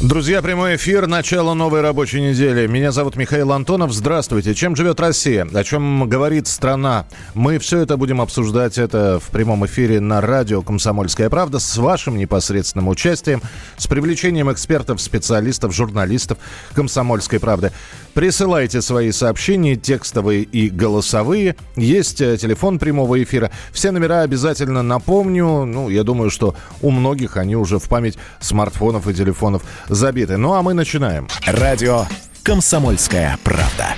Друзья, прямой эфир. Начало новой рабочей недели. Меня зовут Михаил Антонов. Здравствуйте. Чем живет Россия? О чем говорит страна? Мы все это будем обсуждать. Это в прямом эфире на радио «Комсомольская правда» с вашим непосредственным участием, с привлечением экспертов, специалистов, журналистов «Комсомольской правды». Присылайте свои сообщения, текстовые и голосовые. Есть телефон прямого эфира. Все номера обязательно напомню. Ну, я думаю, что у многих они уже в память смартфонов и телефонов забиты. Ну, а мы начинаем. Радио «Комсомольская правда».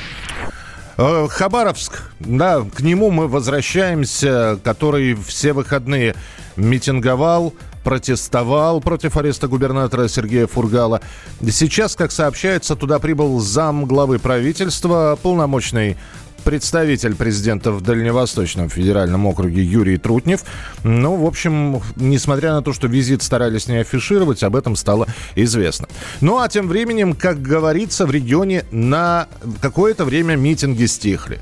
Хабаровск, да, к нему мы возвращаемся, который все выходные митинговал, протестовал против ареста губернатора Сергея Фургала. Сейчас, как сообщается, туда прибыл замглавы правительства, полномочный представитель президента в Дальневосточном федеральном округе Юрий Трутнев. Ну, в общем, несмотря на то, что визит старались не афишировать, об этом стало известно. Ну, а тем временем, как говорится, в регионе на какое-то время митинги стихли.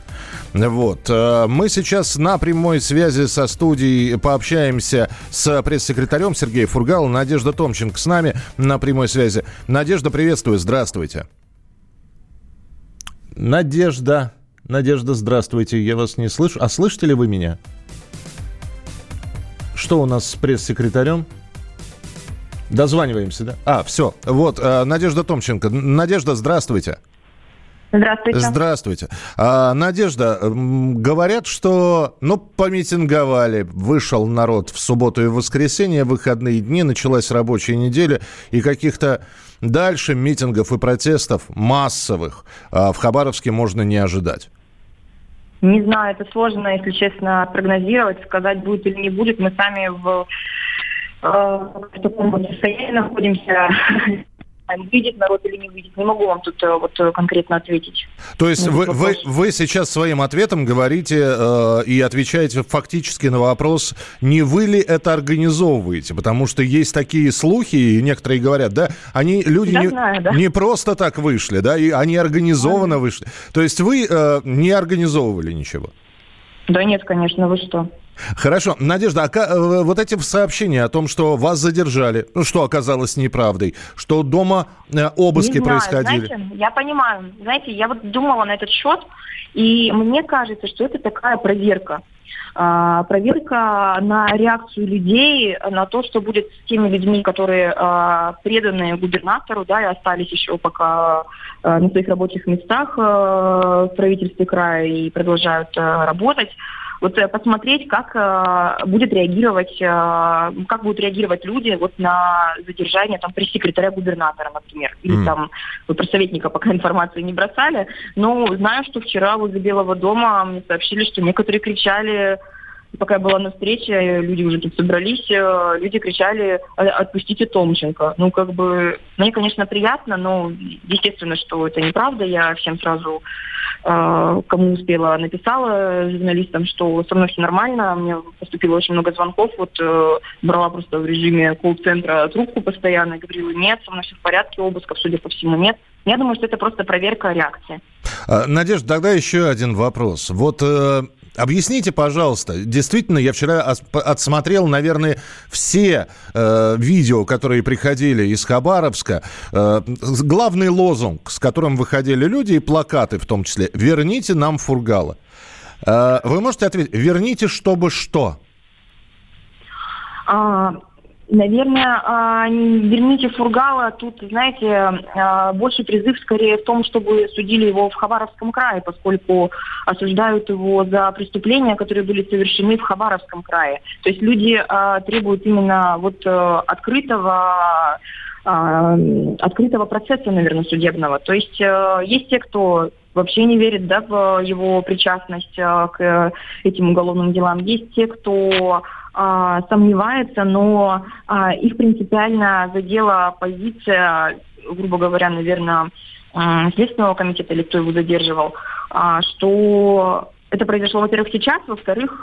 Вот. Мы сейчас на прямой связи со студией пообщаемся с пресс-секретарем Сергея Фургала. Надежда Томченко с нами на прямой связи. Надежда, приветствую. Здравствуйте. Надежда, здравствуйте, я вас не слышу. А слышите ли вы меня? Что у нас с пресс-секретарем? Дозваниваемся, да? А, все. Вот, Надежда Томченко. Надежда, здравствуйте. Здравствуйте. Здравствуйте. Надежда, говорят, что, помитинговали, вышел народ в субботу и воскресенье, выходные дни, началась рабочая неделя, и каких-то дальше митингов и протестов массовых в Хабаровске можно не ожидать. Не знаю, это сложно, если честно, прогнозировать, сказать, будет или не будет. Мы сами в таком состоянии находимся. Видит народ или не видит. Не могу вам тут конкретно ответить. То есть вы сейчас своим ответом говорите и отвечаете фактически на вопрос, не вы ли это организовываете? Потому что есть такие слухи, и некоторые говорят, да, люди не просто так вышли, да, и они организованно вышли. То есть вы не организовывали ничего? Да нет, конечно, вы что? Хорошо. Надежда, а вот эти сообщения о том, что вас задержали, что оказалось неправдой, что дома обыски происходили? Знаете, я понимаю. Знаете, я вот думала на этот счет, и мне кажется, что это такая проверка. Проверка на реакцию людей, на то, что будет с теми людьми, которые преданы губернатору, да, и остались еще пока на своих рабочих местах в правительстве края и продолжают работать. Вот посмотреть, как будут реагировать люди вот на задержание там пресс-секретаря губернатора, например, или там вот, про советника пока информации не бросали. Но знаю, что вчера возле Белого дома мне сообщили, что некоторые кричали, пока я была на встрече, люди уже тут собрались, люди кричали: «Отпустите Томченко». Мне, конечно, приятно, но естественно, что это неправда. Я всем сразу, кому успела, написала журналистам, что со мной все нормально. Мне поступило очень много звонков. Брала просто в режиме колл-центра трубку постоянно и говорила: «Нет, со мной все в порядке, обысков, судя по всему, нет». Я думаю, что это просто проверка реакции. Надежда, тогда еще один вопрос. Объясните, пожалуйста, действительно, я вчера отсмотрел, наверное, все видео, которые приходили из Хабаровска. Главный лозунг, с которым выходили люди, и плакаты в том числе: «Верните нам Фургала». Вы можете ответить: «Верните, чтобы что»? Наверное, верните Фургала. Тут, знаете, больше призыв скорее в том, чтобы судили его в Хабаровском крае, поскольку осуждают его за преступления, которые были совершены в Хабаровском крае. То есть люди требуют именно открытого процесса, наверное, судебного. То есть есть те, кто вообще не верит, да, в его причастность к этим уголовным делам. Есть те, кто сомневается, но их принципиально задела позиция, грубо говоря, наверное, Следственного комитета, или кто его задерживал, что Это произошло, во-первых, сейчас, во-вторых,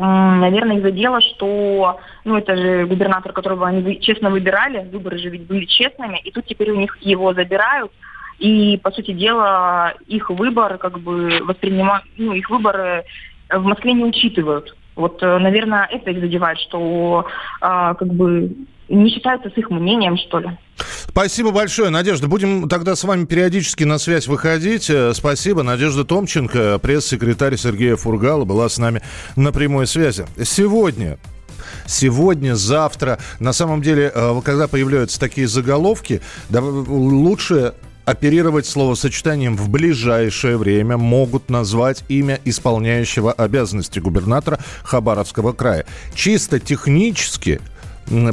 наверное, из-за дела, что, ну, это же губернатор, которого они честно выбирали, выборы же ведь были честными, и тут теперь у них его забирают, и, по сути дела, их выбор, как бы, воспринимают, ну, их выборы в Москве не учитывают. Вот, наверное, это их задевает, что, как бы, не считаются с их мнением, что ли. Спасибо большое, Надежда. Будем тогда с вами периодически на связь выходить. Спасибо. Надежда Томченко, пресс-секретарь Сергея Фургала, была с нами на прямой связи. Сегодня, завтра, на самом деле, когда появляются такие заголовки, да, лучше оперировать словосочетанием «в ближайшее время» могут назвать имя исполняющего обязанности губернатора Хабаровского края. Чисто технически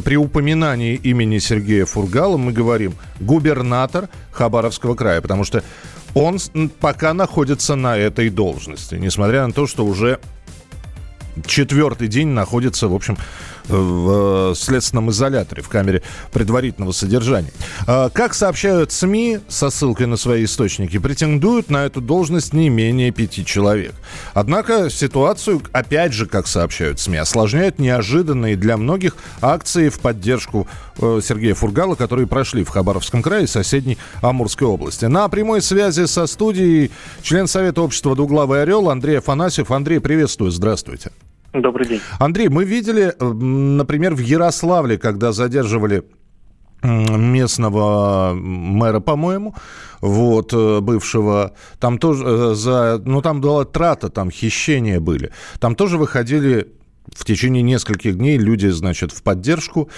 при упоминании имени Сергея Фургала мы говорим «губернатор Хабаровского края», потому что он пока находится на этой должности, несмотря на то, что уже четвертый день находится, в общем, в следственном изоляторе, в камере предварительного содержания. Как сообщают СМИ, со ссылкой на свои источники, претендуют на эту должность не менее 5 человек. Однако ситуацию, опять же, как сообщают СМИ, осложняют неожиданные для многих акции в поддержку Сергея Фургала, которые прошли в Хабаровском крае и соседней Амурской области. На прямой связи со студией член Совета общества «Двуглавый орел» Андрей Афанасьев. Андрей, приветствую, здравствуйте. Добрый день. Андрей, мы видели, например, в Ярославле, когда задерживали местного мэра, по-моему, вот, бывшего, там тоже за, ну, там была трата, там хищения были, там тоже выходили в течение нескольких дней люди, значит, в поддержку,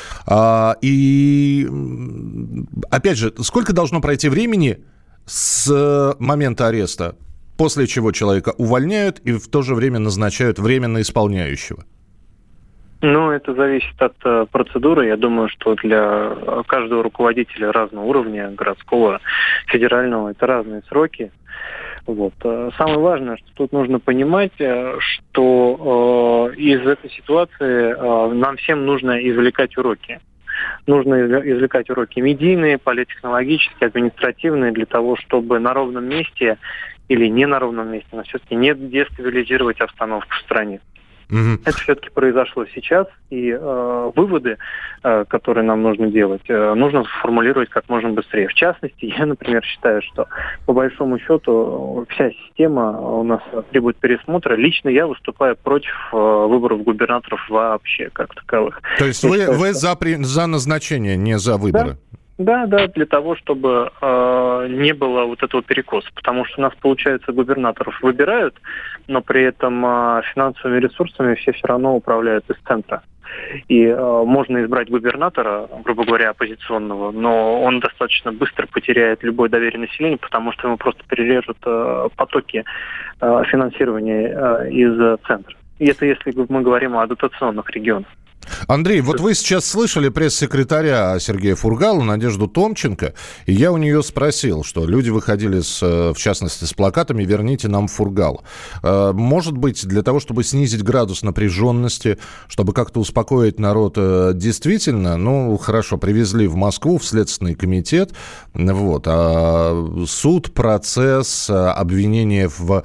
и, опять же, сколько должно пройти времени с момента ареста, после чего человека увольняют и в то же время назначают временно исполняющего? Ну, это зависит от процедуры. Я думаю, что для каждого руководителя разного уровня, городского, федерального, это разные сроки. Вот. Самое важное, что тут нужно понимать, что из этой ситуации нам всем нужно извлекать уроки. Нужно извлекать уроки медийные, политтехнологические, административные, для того, чтобы на ровном месте или не на ровном месте, но все-таки не дестабилизировать обстановку в стране. Mm-hmm. Это все-таки произошло сейчас, и выводы, которые нам нужно делать, нужно сформулировать как можно быстрее. В частности, я, например, считаю, что по большому счету вся система у нас требует пересмотра. Лично я выступаю против выборов губернаторов вообще как таковых. То есть вы за назначение, не за выборы? Да, для того, чтобы не было вот этого перекоса. Потому что у нас, получается, губернаторов выбирают, но при этом финансовыми ресурсами все равно управляют из центра. И можно избрать губернатора, грубо говоря, оппозиционного, но он достаточно быстро потеряет любое доверие населения, потому что ему просто перережут потоки финансирования из центра. И это если мы говорим о дотационных регионах. Андрей, вот вы сейчас слышали пресс-секретаря Сергея Фургала, Надежду Томченко, и я у нее спросил, что люди выходили, в частности, с плакатами «Верните нам Фургал». Может быть, для того, чтобы снизить градус напряженности, чтобы как-то успокоить народ, действительно, ну, хорошо, привезли в Москву, в Следственный комитет, вот, а суд, процесс, обвинение в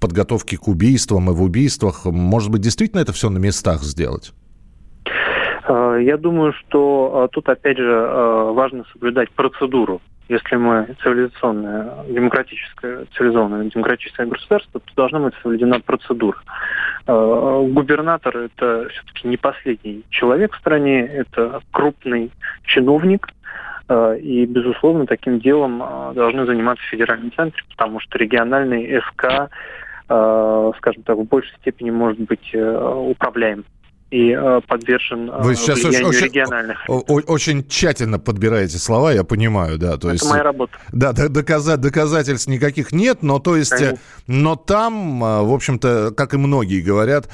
подготовке к убийствам и в убийствах, может быть, действительно это все на местах сделать? Я думаю, что тут, опять же, важно соблюдать процедуру. Если мы цивилизованное демократическое государство, то должна быть соблюдена процедура. Губернатор – это все-таки не последний человек в стране, это крупный чиновник. И, безусловно, таким делом должны заниматься федеральный центр, потому что региональный СК, скажем так, в большей степени может быть управляем и подвержен влиянию региональных. Очень тщательно подбираете слова, я понимаю, да. То это есть, моя работа. Да, доказательств никаких нет, но то есть, но там, в общем-то, как и многие говорят,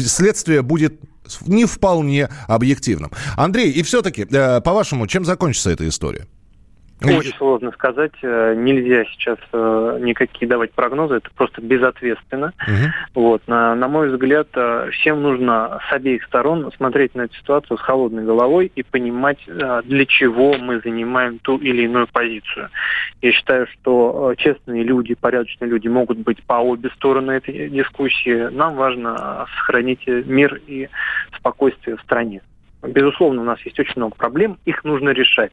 следствие будет не вполне объективным. Андрей, и все-таки, по-вашему, чем закончится эта история? Очень сложно сказать. Нельзя сейчас никакие давать прогнозы. Это просто безответственно. Вот. На мой взгляд, всем нужно с обеих сторон смотреть на эту ситуацию с холодной головой и понимать, для чего мы занимаем ту или иную позицию. Я считаю, что честные люди, порядочные люди могут быть по обе стороны этой дискуссии. Нам важно сохранить мир и спокойствие в стране. Безусловно, у нас есть очень много проблем, их нужно решать.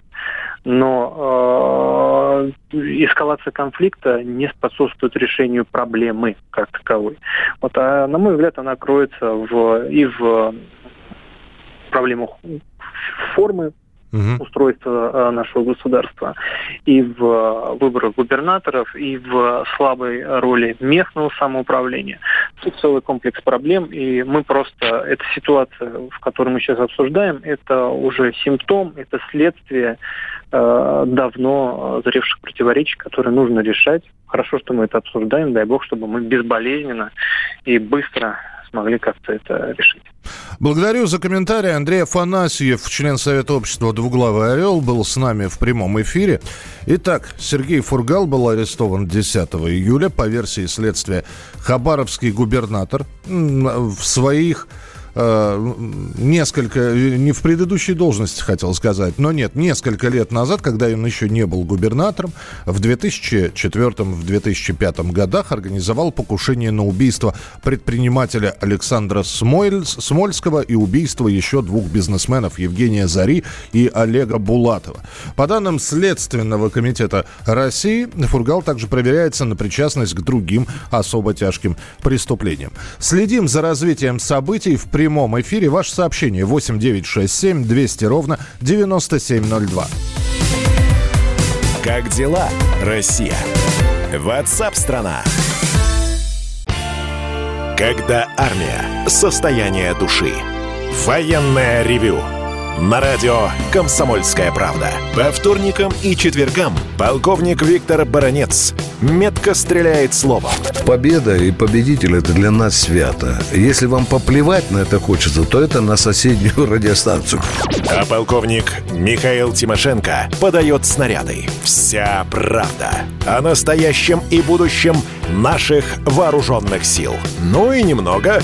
Но эскалация конфликта не способствует решению проблемы как таковой. Вот, а, на мой взгляд, она кроется в проблемах формы устройства нашего государства, и в выборах губернаторов, и в слабой роли местного самоуправления. Тут целый комплекс проблем, и мы просто... Эта ситуация, в которой мы сейчас обсуждаем, это уже симптом, это следствие давно зревших противоречий, которые нужно решать. Хорошо, что мы это обсуждаем, дай бог, чтобы мы безболезненно и быстро смогли как-то это решить. Благодарю за комментарий. Андрей Афанасьев, член Совета общества «Двуглавый орел», был с нами в прямом эфире. Итак, Сергей Фургал был арестован 10 июля. По версии следствия, хабаровский губернатор в своих... несколько, не в предыдущей должности, хотел сказать, но нет, несколько лет назад, когда он еще не был губернатором, в 2004-2005 годах организовал покушение на убийство предпринимателя Александра Смольского и убийство еще двух бизнесменов, Евгения Зари и Олега Булатова. По данным Следственного комитета России, Фургал также проверяется на причастность к другим особо тяжким преступлениям. Следим за развитием событий в прямом эфире. Ваше сообщение 8-967-200-97-02. Как дела, Россия? Ватсап-страна. Когда армия. Состояние души. Военное ревю. На радио «Комсомольская правда». По вторникам и четвергам полковник Виктор Баранец метко стреляет словом. Победа и победитель – это для нас свято. Если вам поплевать на это хочется, то это на соседнюю радиостанцию. А полковник Михаил Тимошенко подает снаряды. Вся правда о настоящем и будущем наших вооруженных сил. Ну и немного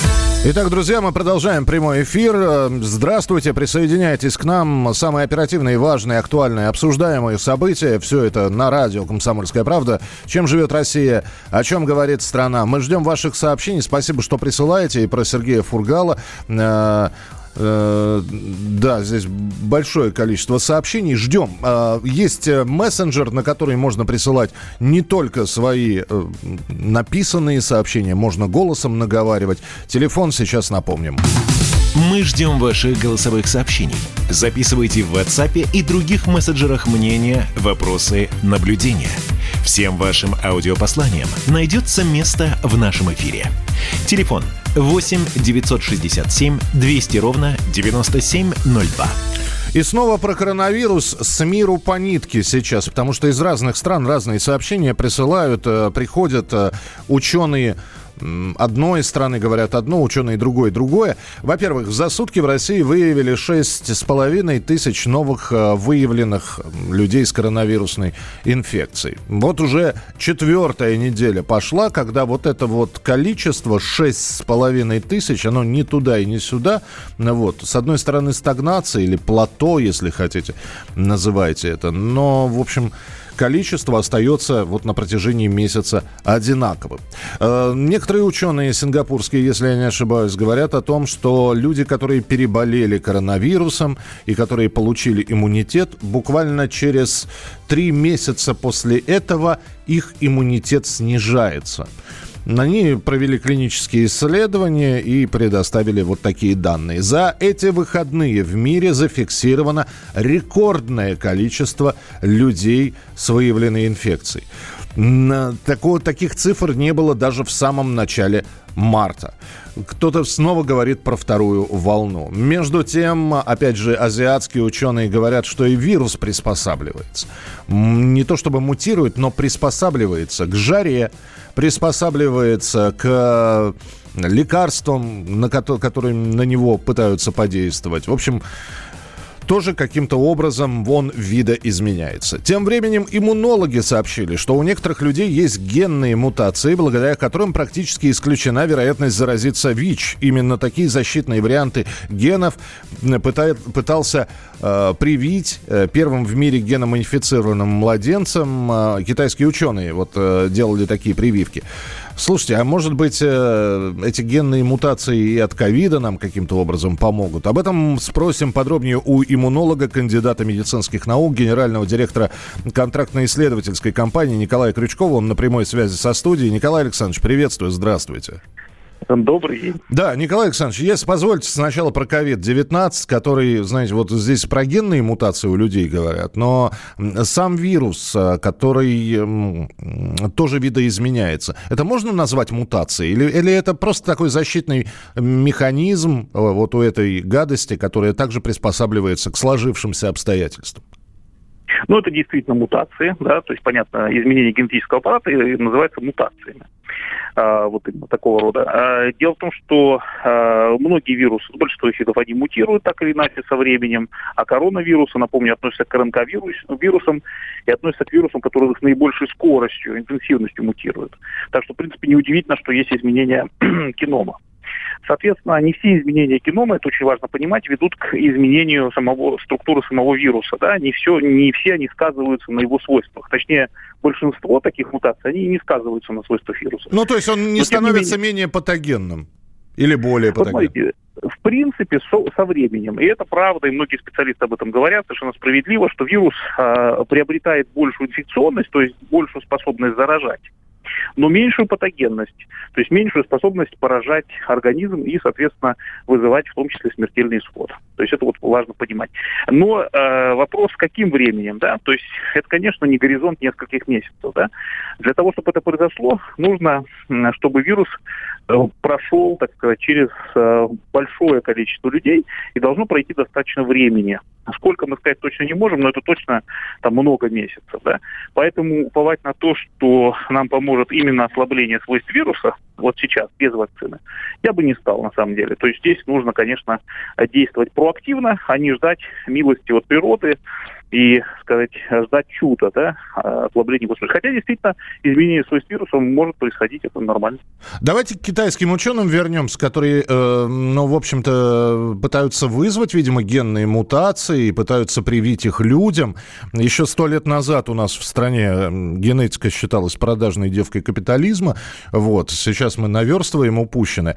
Итак, друзья, мы продолжаем прямой эфир. Здравствуйте, присоединяйтесь к нам. Самые оперативные, важные, актуальные, обсуждаемые события. Все это на радио «Комсомольская правда». Чем живет Россия? О чем говорит страна? Мы ждем ваших сообщений. Спасибо, что присылаете. И про Сергея Фургала. Да, здесь большое количество сообщений. Ждем. Есть мессенджер, на который можно присылать не только свои написанные сообщения, можно голосом наговаривать. Телефон сейчас напомним. Мы ждем ваших голосовых сообщений. Записывайте в WhatsApp и других мессенджерах мнения, вопросы, наблюдения. Всем вашим аудиопосланиям найдется место в нашем эфире. Телефон 8-967-200-97-02. И снова про коронавирус с миру по нитке сейчас, потому что из разных стран разные сообщения присылают, приходят ученые одной страны, говорят одно, ученые другой, другое. Во-первых, за сутки в России выявили 6,5 тысяч новых выявленных людей с коронавирусной инфекцией. Вот уже четвертая неделя пошла, когда вот это вот количество 6,5 тысяч, оно ни туда и ни сюда. Вот. С одной стороны, стагнация или плато, если хотите, называйте это. Но, в общем... количество остается вот на протяжении месяца одинаковым. Некоторые ученые сингапурские, если я не ошибаюсь, говорят о том, что люди, которые переболели коронавирусом и которые получили иммунитет, буквально через 3 месяца после этого их иммунитет снижается. Они провели клинические исследования и предоставили вот такие данные. За эти выходные в мире зафиксировано рекордное количество людей с выявленной инфекцией. Таких цифр не было даже в самом начале марта. Кто-то снова говорит про вторую волну. Между тем, опять же, азиатские ученые говорят, что и вирус приспосабливается. Не то чтобы мутирует, но приспосабливается к жаре, приспосабливается к лекарствам, которые на него пытаются подействовать. В общем, тоже каким-то образом вон видоизменяется. Тем временем иммунологи сообщили, что у некоторых людей есть генные мутации, благодаря которым практически исключена вероятность заразиться ВИЧ. Именно такие защитные варианты генов пытался привить первым в мире геномодифицированным младенцам китайские ученые. Делали такие прививки. Слушайте, а может быть, эти генные мутации и от ковида нам каким-то образом помогут? Об этом спросим подробнее у иммунолога, кандидата медицинских наук, генерального директора контрактно-исследовательской компании Николая Крючкова. Он на прямой связи со студией. Николай Александрович, приветствую, здравствуйте. Добрый день. Да, Николай Александрович, если позволите, сначала про COVID-19, который, знаете, здесь про генные мутации у людей говорят, но сам вирус, который тоже видоизменяется, это можно назвать мутацией? Или это просто такой защитный механизм у этой гадости, которая также приспосабливается к сложившимся обстоятельствам? Это действительно мутации, да, то есть, понятно, изменение генетического аппарата называется мутациями. Именно такого рода. Дело в том, что многие вирусы, большинство видов, они мутируют так или иначе со временем, а коронавирусы, напомню, относятся к РНК-вирусам и относятся к вирусам, которые с наибольшей скоростью, интенсивностью мутируют. Так что, в принципе, неудивительно, что есть изменения генома. Соответственно, не все изменения генома, это очень важно понимать, ведут к изменению структуры самого вируса. Да? Не все они сказываются на его свойствах. Точнее, большинство таких мутаций, они не сказываются на свойствах вируса. Он не становится менее патогенным или более патогенным? Смотрите, в принципе, со временем, и это правда, и многие специалисты об этом говорят, совершенно справедливо, что вирус приобретает большую инфекционность, то есть большую способность заражать, но меньшую патогенность, то есть меньшую способность поражать организм и, соответственно, вызывать в том числе смертельный исход. То есть это важно понимать. Но вопрос, каким временем, да, то есть это, конечно, не горизонт нескольких месяцев, да. Для того, чтобы это произошло, нужно, чтобы вирус прошел, так сказать, через большое количество людей и должно пройти достаточно времени. Сколько, мы сказать точно не можем, но это точно много месяцев, да. Поэтому уповать на то, что нам поможет именно ослабление свойств вируса, сейчас, без вакцины, я бы не стал, на самом деле. То есть здесь нужно, конечно, действовать проактивно, а не ждать милости от природы и, ждать чуда, да, ослабления его свойств. Хотя, действительно, изменение свойств вируса может происходить, это нормально. Давайте к китайским ученым вернемся, которые, пытаются вызвать, видимо, генные мутации и пытаются привить их людям. Еще 100 лет назад у нас в стране генетика считалась продажной девкой капитализма. Сейчас мы наверстываем упущенное.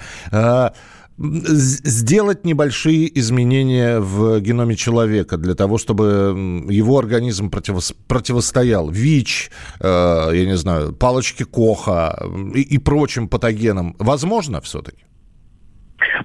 Сделать небольшие изменения в геноме человека для того, чтобы его организм противостоял ВИЧ, палочке Коха и прочим патогенам, возможно все-таки?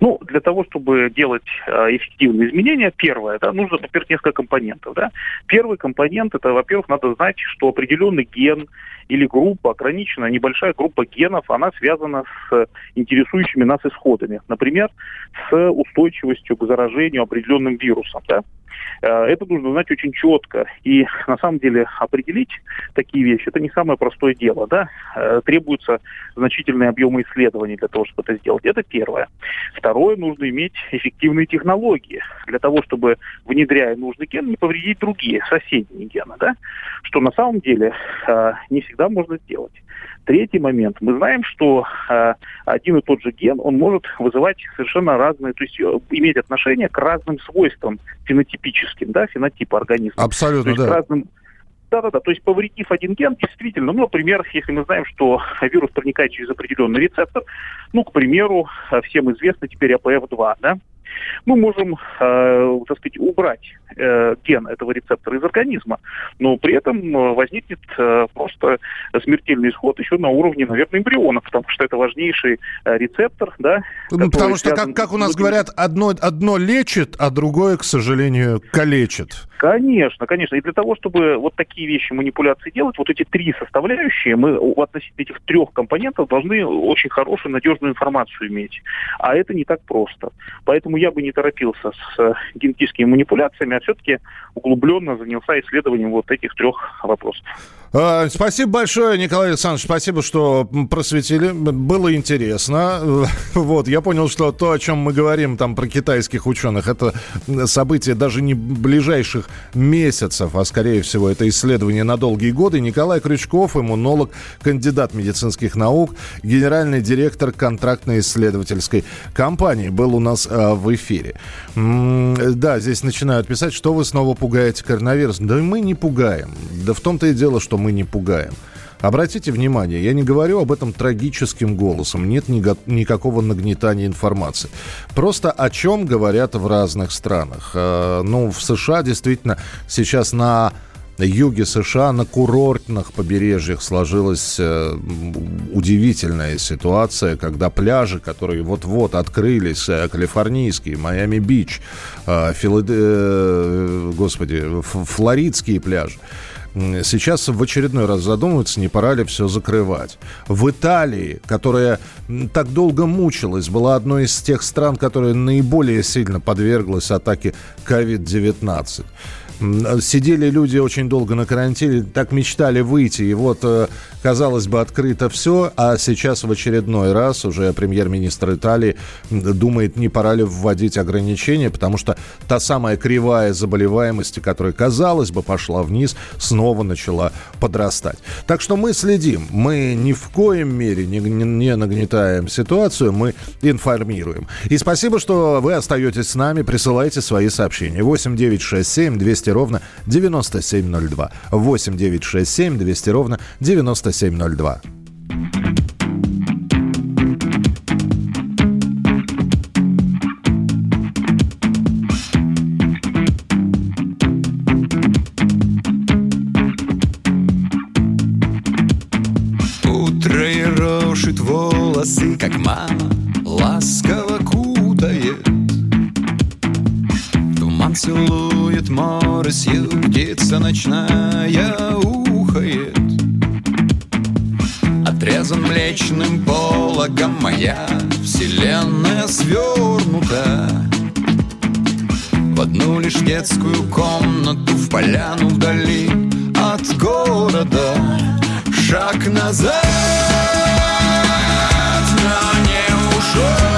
Для того, чтобы делать эффективные изменения, первое, да, нужно, во-первых, несколько компонентов. Да. Первый компонент, это, во-первых, надо знать, что определенный ген или группа, ограниченная небольшая группа генов, она связана с интересующими нас исходами. Например, с устойчивостью к заражению определенным вирусом. Да. Это нужно знать очень четко. И, на самом деле, определить такие вещи, это не самое простое дело. Да? Требуются значительные объемы исследований для того, чтобы это сделать. Это первое. Второе, нужно иметь эффективные технологии для того, чтобы, внедряя нужный ген, не повредить другие, соседние гены. Да? Что, на самом деле, не всегда можно сделать. Третий момент. Мы знаем, что один и тот же ген, он может вызывать совершенно разные, то есть иметь отношение к разным свойствам фенотипическим, да, фенотипа организма. Абсолютно, да. Да-да-да, то есть повредив один ген, действительно, например, если мы знаем, что вирус проникает через определенный рецептор, к примеру, всем известно теперь АПФ-2, да, мы можем, убрать ген этого рецептора из организма, но при этом возникнет просто смертельный исход еще на уровне, наверное, эмбриона, потому что это важнейший рецептор, да. Потому что, как у нас говорят, одно лечит, а другое, к сожалению, калечит. Конечно, конечно. И для того, чтобы вот такие вещи, манипуляции делать, вот эти три составляющие, мы относительно этих трех компонентов должны очень хорошую, надежную информацию иметь. А это не так просто. Поэтому я бы не торопился с генетическими манипуляциями, а все-таки углубленно занялся исследованием вот этих трех вопросов. Спасибо большое, Николай Александрович. Спасибо, что просветили. Было интересно. Вот, я понял, что то, о чем мы говорим там про китайских ученых, это событие даже не ближайших месяцев, а, скорее всего, это исследование на долгие годы. Николай Крючков, иммунолог, кандидат медицинских наук, генеральный директор контрактно-исследовательской компании, был у нас в эфире. Да, здесь начинают писать, что вы снова пугаете коронавирусом. Да мы не пугаем. Да в том-то и дело, что мы не пугаем. Обратите внимание, я не говорю об этом трагическим голосом, нет никакого нагнетания информации. Просто о чем говорят в разных странах. Ну, в США действительно сейчас на юге США, на курортных побережьях сложилась удивительная ситуация, когда пляжи, которые вот-вот открылись, калифорнийские, Майами-Бич, флоридские пляжи, сейчас в очередной раз задумываются, не пора ли все закрывать. В Италии, которая так долго мучилась, была одной из тех стран, которая наиболее сильно подверглась атаке COVID-19. Сидели люди очень долго на карантине, так мечтали выйти, и вот, казалось бы, открыто все, а сейчас в очередной раз уже премьер-министр Италии думает, не пора ли вводить ограничения, потому что та самая кривая заболеваемости, которая, казалось бы, пошла вниз, снова начала подрастать. Так что мы следим, мы ни в коем мере не нагнетаем ситуацию, мы информируем. И спасибо, что вы остаетесь с нами, присылайте свои сообщения. 8-967-200-97-02. 8-967-200-97-02. Утро ерошит волосы, как мама ласково кутает. Туман целует моросью, птица ночная ухает. Отрезан млечным пологом, моя вселенная свернута в одну лишь детскую комнату, в поляну вдали от города. Шаг назад, но не ушел.